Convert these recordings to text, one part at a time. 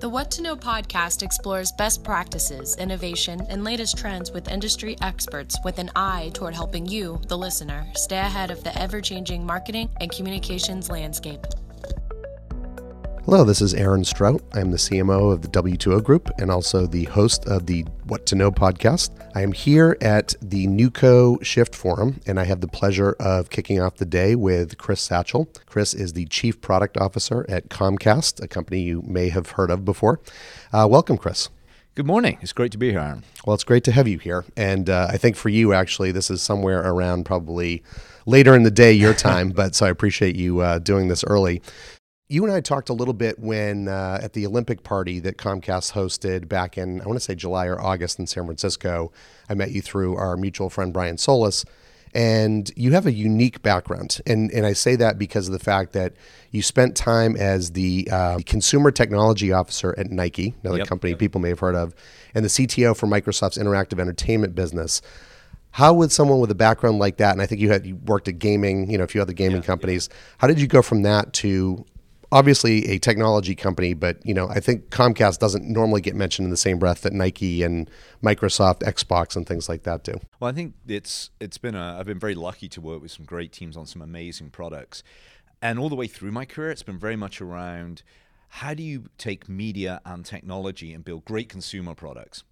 The What to Know podcast explores best practices, innovation, and latest trends with industry experts with an eye toward helping you, the listener, stay ahead of the ever-changing marketing and communications landscape. Hello, this is Aaron Strout. I'm the CMO of the W2O Group and also the host of the What to Know podcast. I am here at the NewCo Shift Forum, and I have the pleasure of kicking off the day with Chris Satchell. Chris is the Chief Product Officer at Comcast, a company you may have heard of before. Welcome, Chris. Good morning. It's great to be here, Aaron. Well, it's great to have you here. And I think for you, actually, this is somewhere around probably later in the day, your time, but so I appreciate you doing this early. You and I talked a little bit when at the Olympic party that Comcast hosted back in, I want to say July or August in San Francisco. I met you through our mutual friend, Brian Solis, and you have a unique background. And I say that because of the fact that you spent time as the consumer technology officer at Nike, another company people may have heard of, and the CTO for Microsoft's interactive entertainment business. How would someone with a background like that, and I think you worked at gaming, a few other gaming companies, how did you go from that to obviously a technology company, but I think Comcast doesn't normally get mentioned in the same breath that Nike and Microsoft, Xbox, and things like that do. Well, I think it's been I've been very lucky to work with some great teams on some amazing products, and all the way through my career, it's been very much around how do you take media and technology and build great consumer products.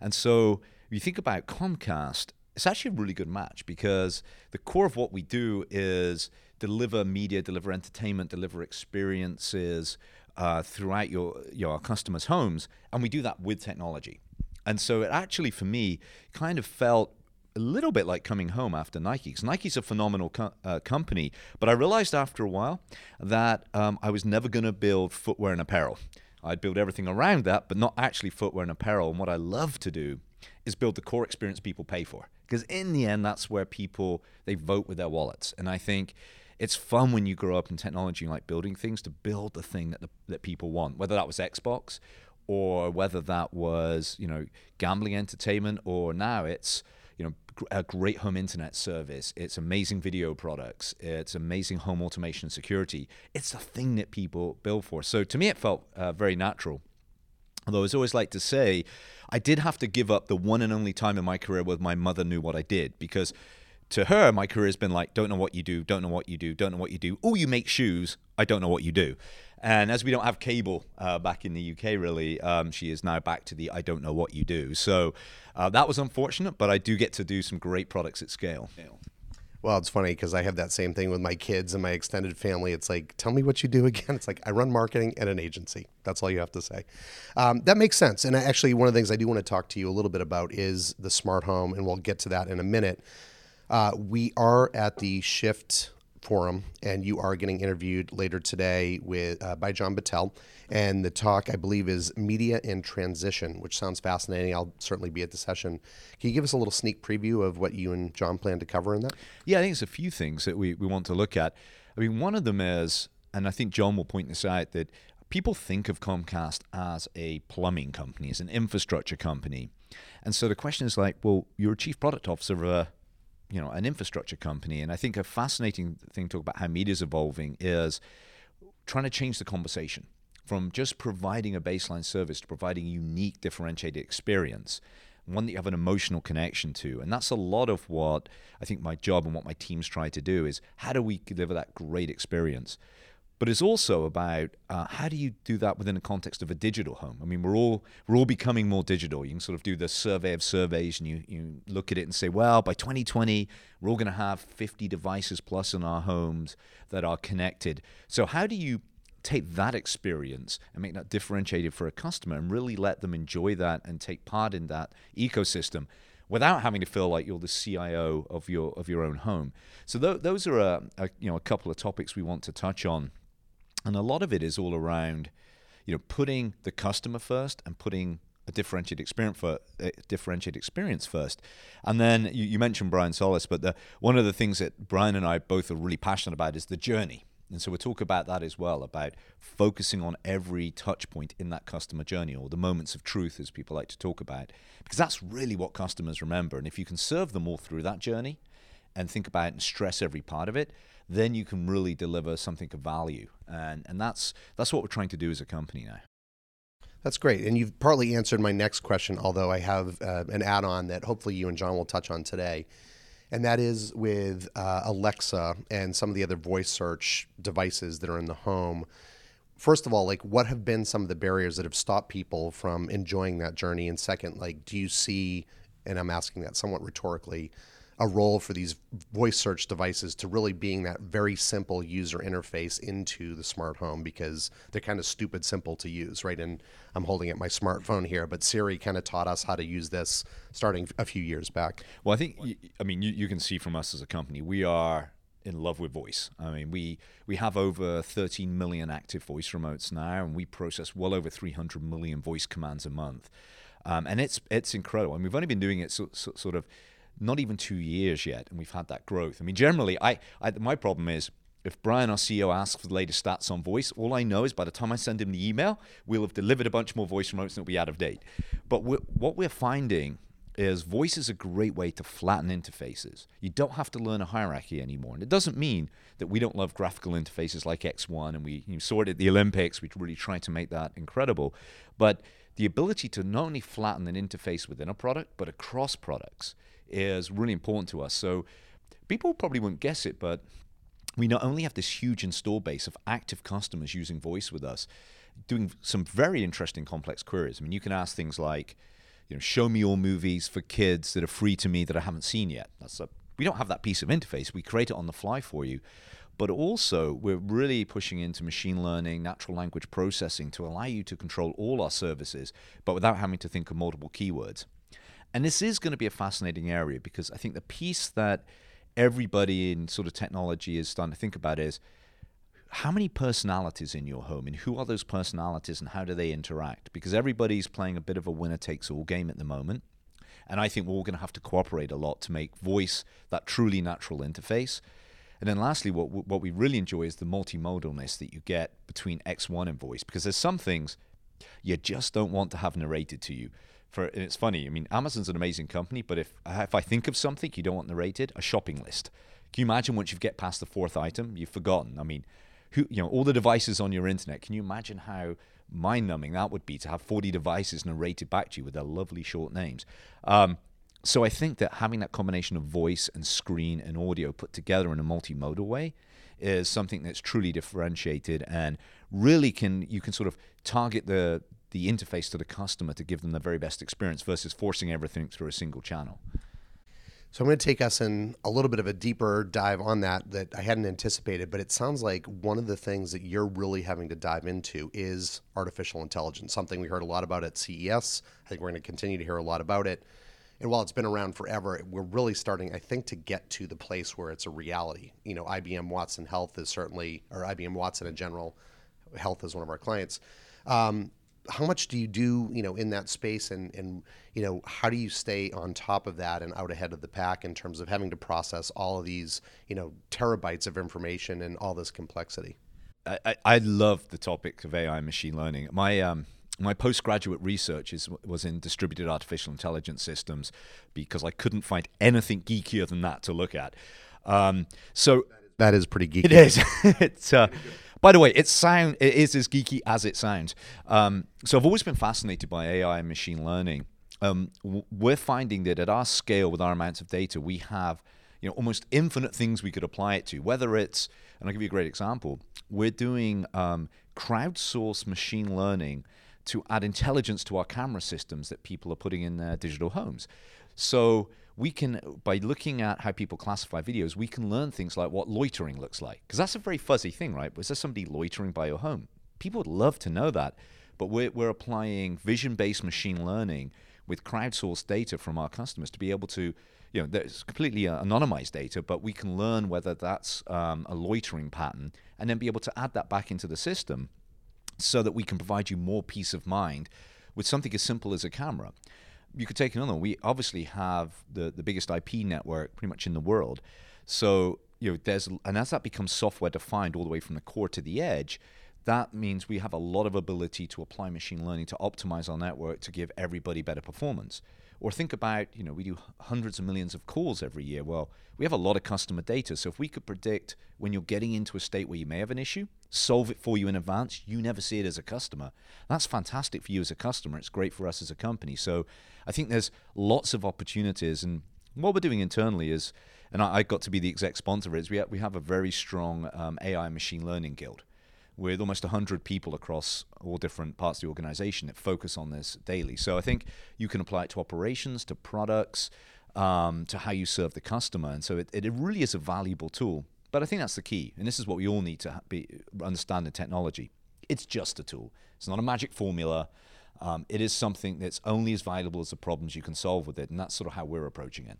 And so, if you think about Comcast, it's actually a really good match because the core of what we do is deliver media, deliver entertainment, deliver experiences throughout our customers' homes, and we do that with technology. And so it actually, for me, kind of felt a little bit like coming home after Nike, because Nike's a phenomenal company, but I realized after a while that I was never going to build footwear and apparel. I'd build everything around that, but not actually footwear and apparel. And what I love to do is build the core experience people pay for, because in the end, that's where people, they vote with their wallets. And I think it's fun when you grow up in technology, like building things, to build the thing that people want, whether that was Xbox or whether that was, gambling entertainment, or now it's, a great home internet service. It's amazing video products. It's amazing home automation and security. It's the thing that people build for. So to me, it felt very natural. Although I was always like to say, I did have to give up the one and only time in my career where my mother knew what I did, because to her, my career has been like, don't know what you do, don't know what you do, don't know what you do. Oh, you make shoes. I don't know what you do. And as we don't have cable back in the UK, really, she is now back to the I don't know what you do. So that was unfortunate, but I do get to do some great products at scale. Well, it's funny because I have that same thing with my kids and my extended family. It's like, tell me what you do again. It's like, I run marketing at an agency. That's all you have to say. That makes sense. And actually, one of the things I do want to talk to you a little bit about is the smart home, and we'll get to that in a minute. We are at the Shift Forum, and you are getting interviewed later today with by John Battelle. And the talk, I believe, is Media in Transition, which sounds fascinating. I'll certainly be at the session. Can you give us a little sneak preview of what you and John plan to cover in that? Yeah, I think it's a few things that we want to look at. I mean, one of them is, and I think John will point this out, that people think of Comcast as a plumbing company, as an infrastructure company. And so the question is like, well, you're a chief product officer of a an infrastructure company. And I think a fascinating thing to talk about how media is evolving is trying to change the conversation from just providing a baseline service to providing a unique, differentiated experience, one that you have an emotional connection to. And that's a lot of what I think my job and what my teams try to do is how do we deliver that great experience? But it's also about how do you do that within the context of a digital home? I mean, we're all becoming more digital. You can sort of do the survey of surveys, and you look at it and say, well, by 2020, we're all going to have 50 devices plus in our homes that are connected. So how do you take that experience and make that differentiated for a customer and really let them enjoy that and take part in that ecosystem without having to feel like you're the CIO of your own home? So those are a couple of topics we want to touch on. And a lot of it is all around, putting the customer first and putting a differentiated experience first. And then you mentioned Brian Solis, but one of the things that Brian and I both are really passionate about is the journey. And so we'll talk about that as well, about focusing on every touch point in that customer journey, or the moments of truth, as people like to talk about, because that's really what customers remember. And if you can serve them all through that journey and think about it and stress every part of it, then you can really deliver something of value. And that's what we're trying to do as a company now. That's great. And you've partly answered my next question, although I have an add-on that hopefully you and John will touch on today. And that is with Alexa and some of the other voice search devices that are in the home. First of all, like, what have been some of the barriers that have stopped people from enjoying that journey? And second, like, do you see, and I'm asking that somewhat rhetorically, a role for these voice search devices to really being that very simple user interface into the smart home, because they're kind of stupid simple to use, right? And I'm holding at my smartphone here, but Siri kind of taught us how to use this starting a few years back. Well, I think, I mean, you can see from us as a company, we are in love with voice. I mean, we have over 13 million active voice remotes now, and we process well over 300 million voice commands a month. And it's incredible. And we've only been doing it sort of not even 2 years yet, and we've had that growth. I mean, generally, my problem is, if Brian, our CEO, asks for the latest stats on voice, all I know is by the time I send him the email, we'll have delivered a bunch more voice remotes and it'll be out of date. But what we're finding is voice is a great way to flatten interfaces. You don't have to learn a hierarchy anymore. And it doesn't mean that we don't love graphical interfaces like X1, and you saw it at the Olympics, we really tried to make that incredible. But the ability to not only flatten an interface within a product, but across products, is really important to us. So people probably wouldn't guess it, but we not only have this huge install base of active customers using voice with us, doing some very interesting complex queries. I mean, you can ask things like, show me all movies for kids that are free to me that I haven't seen yet. We don't have that piece of interface. We create it on the fly for you. But also, we're really pushing into machine learning, natural language processing to allow you to control all our services, but without having to think of multiple keywords. And this is going to be a fascinating area, because I think the piece that everybody in sort of technology is starting to think about is, how many personalities in your home, and who are those personalities, and how do they interact? Because everybody's playing a bit of a winner-takes-all game at the moment. And I think we're all going to have to cooperate a lot to make voice that truly natural interface. And then lastly, what we really enjoy is the multimodalness that you get between X1 and voice, because there's some things you just don't want to have narrated to you. And it's funny, I mean, Amazon's an amazing company, but if I think of something you don't want narrated, a shopping list. Can you imagine once you get past the fourth item, you've forgotten? I mean, all the devices on your internet, can you imagine how mind-numbing that would be to have 40 devices narrated back to you with their lovely short names? So I think that having that combination of voice and screen and audio put together in a multimodal way is something that's truly differentiated, and really you can sort of target the interface to the customer to give them the very best experience versus forcing everything through a single channel. So I'm going to take us in a little bit of a deeper dive on that I hadn't anticipated, but it sounds like one of the things that you're really having to dive into is artificial intelligence, something we heard a lot about at CES. I think we're going to continue to hear a lot about it. And while it's been around forever, we're really starting, I think, to get to the place where it's a reality. IBM Watson Health is certainly, or IBM Watson in general, Health is one of our clients. How much do you do, in that space, and how do you stay on top of that and out ahead of the pack in terms of having to process all of these, terabytes of information and all this complexity? I love the topic of AI and machine learning. My postgraduate research was in distributed artificial intelligence systems, because I couldn't find anything geekier than that to look at. So that is pretty geeky. It is. By the way, it is as geeky as it sounds. So I've always been fascinated by AI and machine learning. We're finding that at our scale, with our amounts of data, we have almost infinite things we could apply it to, whether it's, and I'll give you a great example, we're doing crowdsourced machine learning to add intelligence to our camera systems that people are putting in their digital homes. So we can, by looking at how people classify videos, we can learn things like what loitering looks like. Because that's a very fuzzy thing, right? Was there somebody loitering by your home? People would love to know that, but we're applying vision-based machine learning with crowdsourced data from our customers to be able to, there's completely anonymized data, but we can learn whether that's a loitering pattern, and then be able to add that back into the system so that we can provide you more peace of mind with something as simple as a camera. You could take another one. We obviously have the biggest IP network pretty much in the world. So, as that becomes software defined all the way from the core to the edge, That means we have a lot of ability to apply machine learning to optimize our network to give everybody better performance. Or think about, you know, we do hundreds of millions of calls every year. Well, we have a lot of customer data. So if we could predict when you're getting into a state where you may have an issue, solve it for you in advance, you never see it as a customer. That's fantastic for you as a customer. It's great for us as a company. So I think there's lots of opportunities. And what we're doing internally is, and I got to be the exec sponsor, is we have a very strong AI machine learning guild with almost 100 people across all different parts of the organization that focus on this daily. So I think you can apply it to operations, to products, to how you serve the customer. And so it really is a valuable tool. But I think that's the key. And this is what we all need to understand in technology. It's just a tool. It's not a magic formula. It is something that's only as valuable as the problems you can solve with it. And that's sort of how we're approaching it.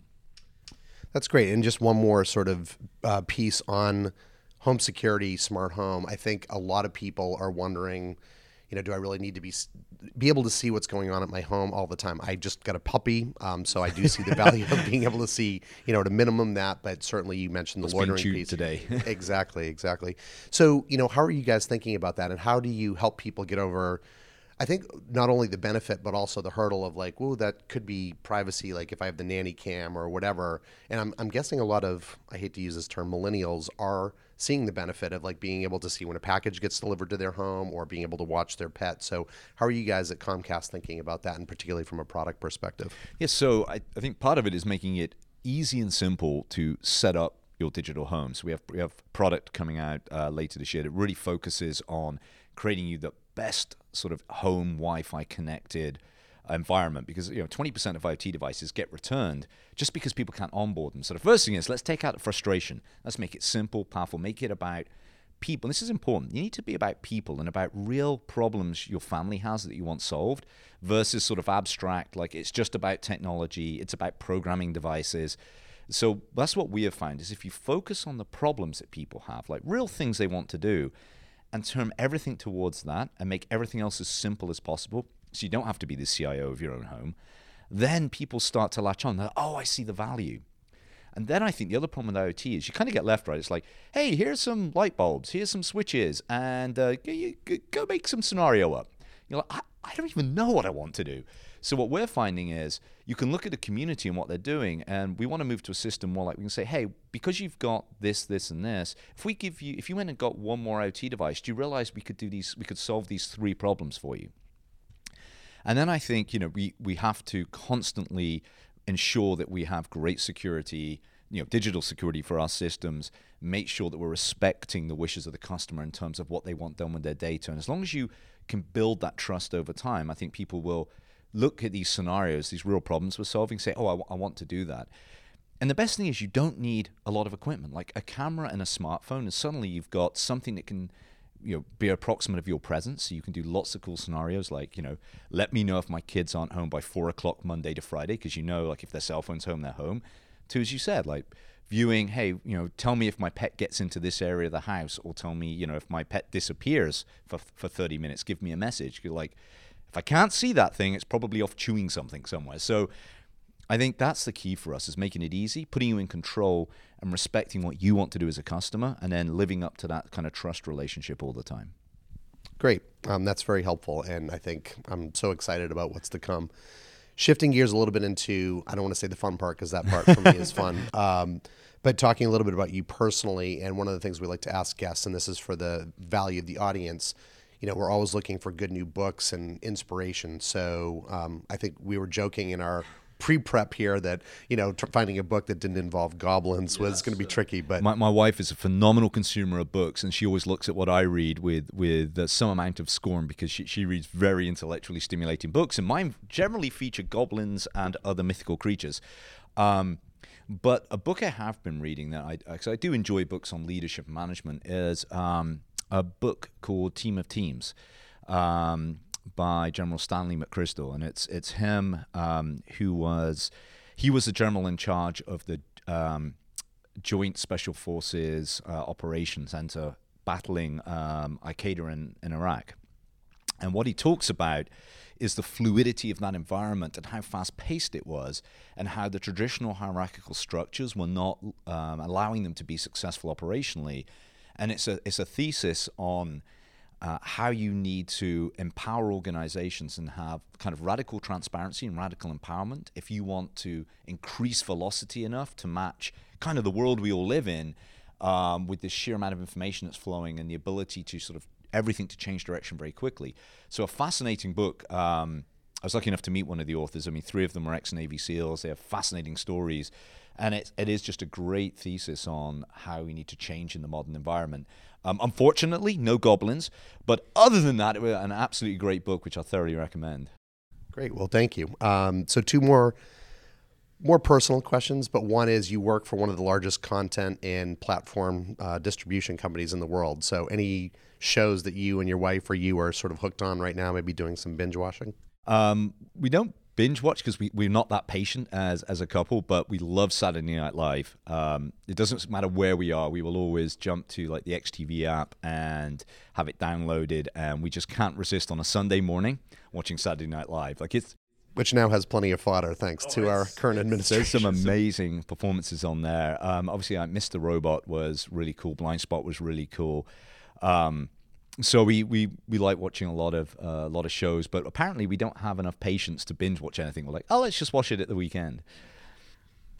That's great. And just one more sort of piece on home security, smart home. I think a lot of people are wondering, you know, do I really need to be able to see what's going on at my home all the time? I just got a puppy, so I do see the value of being able to see, you know, at a minimum that, but certainly you mentioned the loitering piece today. Exactly. So, you know, how are you guys thinking about that, and how do you help people get over, I think, not only the benefit, but also the hurdle of like, whoa, that could be privacy, like if I have the nanny cam or whatever. And I'm guessing a lot of, I hate to use this term, millennials are seeing the benefit of like being able to see when a package gets delivered to their home or being able to watch their pet. So how are you guys at Comcast thinking about that, and particularly from a product perspective? Yes, so I think part of it is making it easy and simple to set up your digital home. So we have product coming out later this year that really focuses on creating you the best sort of home Wi-Fi connected environment, because, you know, 20% of IoT devices get returned just because people can't onboard them. So the first thing is, let's take out the frustration. Let's make it simple, powerful, make it about people. And this is important. You need to be about people and about real problems your family has that you want solved, versus sort of abstract, like it's just about technology, it's about programming devices. So that's what we have found, is if you focus on the problems that people have, like real things they want to do, and turn everything towards that and make everything else as simple as possible, so you don't have to be the CIO of your own home, then people start to latch on. They're like, oh, I see the value. And then I think the other problem with IoT is you kind of get left, right? It's like, hey, here's some light bulbs, here's some switches, and go make some scenario up. You're like, I don't even know what I want to do. So what we're finding is you can look at the community and what they're doing, and we want to move to a system more like we can say, hey, because you've got this, this, and this, if you went and got one more IoT device, do you realize we could solve these three problems for you? And then I think, you know, we have to constantly ensure that we have great security, you know, digital security for our systems, make sure that we're respecting the wishes of the customer in terms of what they want done with their data. And as long as you can build that trust over time, I think people will look at these scenarios, these real problems we're solving, say, oh, I want to do that. And the best thing is you don't need a lot of equipment, like a camera and a smartphone, and suddenly you've got something that can, you know, be approximate of your presence. So you can do lots of cool scenarios, like, you know, let me know if my kids aren't home by 4:00 Monday to Friday, because, you know, like if their cell phone's home, they're home. To, as you said, like viewing, hey, you know, tell me if my pet gets into this area of the house, or tell me, you know, if my pet disappears for 30 minutes, give me a message. You're like, if I can't see that thing, it's probably off chewing something somewhere. So I think that's the key for us, is making it easy, putting you in control, and respecting what you want to do as a customer, and then living up to that kind of trust relationship all the time. Great. That's very helpful, and I think I'm so excited about what's to come. Shifting gears a little bit into, I don't want to say the fun part, because that part for me is fun, but talking a little bit about you personally, and one of the things we like to ask guests, and this is for the value of the audience, you know, we're always looking for good new books and inspiration. So I think we were joking in our pre-prep here that, you know, finding a book that didn't involve goblins was going to be tricky. But my wife is a phenomenal consumer of books, and she always looks at what I read with some amount of scorn, because she reads very intellectually stimulating books, and mine generally feature goblins and other mythical creatures. But a book I have been reading that I do enjoy books on leadership management is a book called Team of Teams, by General Stanley McChrystal, and it's him who was the general in charge of the Joint Special Forces Operations Center battling Al-Qaeda in Iraq. And what he talks about is the fluidity of that environment and how fast-paced it was, and how the traditional hierarchical structures were not allowing them to be successful operationally. And it's a thesis on how you need to empower organizations and have kind of radical transparency and radical empowerment if you want to increase velocity enough to match kind of the world we all live in, with the sheer amount of information that's flowing and the ability to sort of everything to change direction very quickly. So a fascinating book. I was lucky enough to meet one of the authors. I mean, three of them are ex-Navy SEALs. They have fascinating stories. And it is just a great thesis on how we need to change in the modern environment. Unfortunately, no goblins. But other than that, it was an absolutely great book, which I thoroughly recommend. Great. Well, thank you. So two more personal questions, but one is you work for one of the largest content and platform distribution companies in the world. So any shows that you and your wife or you are sort of hooked on right now, maybe doing some binge watching? We don't binge watch because we're not that patient as a couple, but we love Saturday Night Live. It doesn't matter where we are. We will always jump to like the XTV app and have it downloaded. And we just can't resist on a Sunday morning watching Saturday Night Live. Like it's, which now has plenty of fodder, thanks to our current administration. There's some amazing performances on there. Obviously, Mr. Robot was really cool. Blindspot was really cool. So we like watching a lot of shows, but apparently we don't have enough patience to binge watch anything. We're like, oh, let's just watch it at the weekend.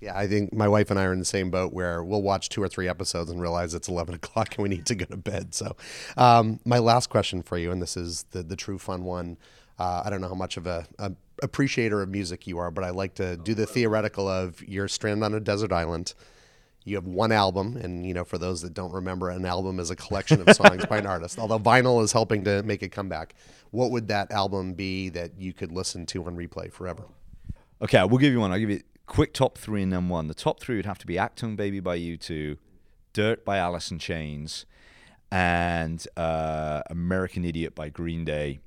Yeah, I think my wife and I are in the same boat where we'll watch 2 or 3 episodes and realize it's 11 o'clock and we need to go to bed. So my last question for you, and this is the true fun one. I don't know how much of a appreciator of music you are, but I like to do the theoretical of you're stranded on a desert island. You have one album, and you know, for those that don't remember, an album is a collection of songs by an artist, although vinyl is helping to make a comeback. What would that album be that you could listen to on replay forever? Okay, we'll give you one. I'll give you a quick top 3 and then one. The top 3 would have to be Achtung Baby by U2, Dirt by Alice in Chains, and American Idiot by Green Day.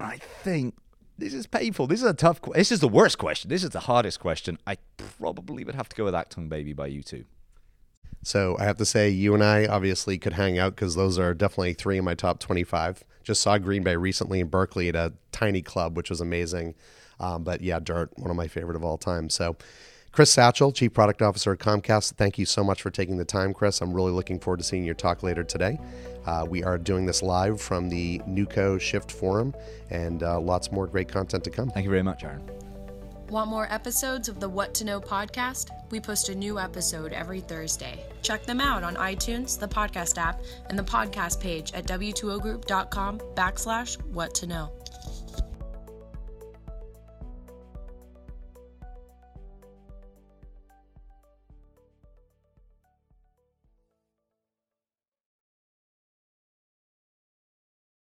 I think this is painful. This is a tough question. This is the worst question. This is the hardest question. I probably would have to go with Achtung Baby by U2. So I have to say, you and I obviously could hang out because those are definitely 3 in my top 25. Just saw Green Bay recently in Berkeley at a tiny club, which was amazing. But yeah, Dirt, one of my favorite of all time. So Chris Satchell, Chief Product Officer at Comcast, thank you so much for taking the time, Chris. I'm really looking forward to seeing your talk later today. We are doing this live from the NewCo Shift Forum, and lots more great content to come. Thank you very much, Aaron. Want more episodes of the What to Know podcast? We post a new episode every Thursday. Check them out on iTunes, the podcast app, and the podcast page at w2ogroup.com/whattoknow.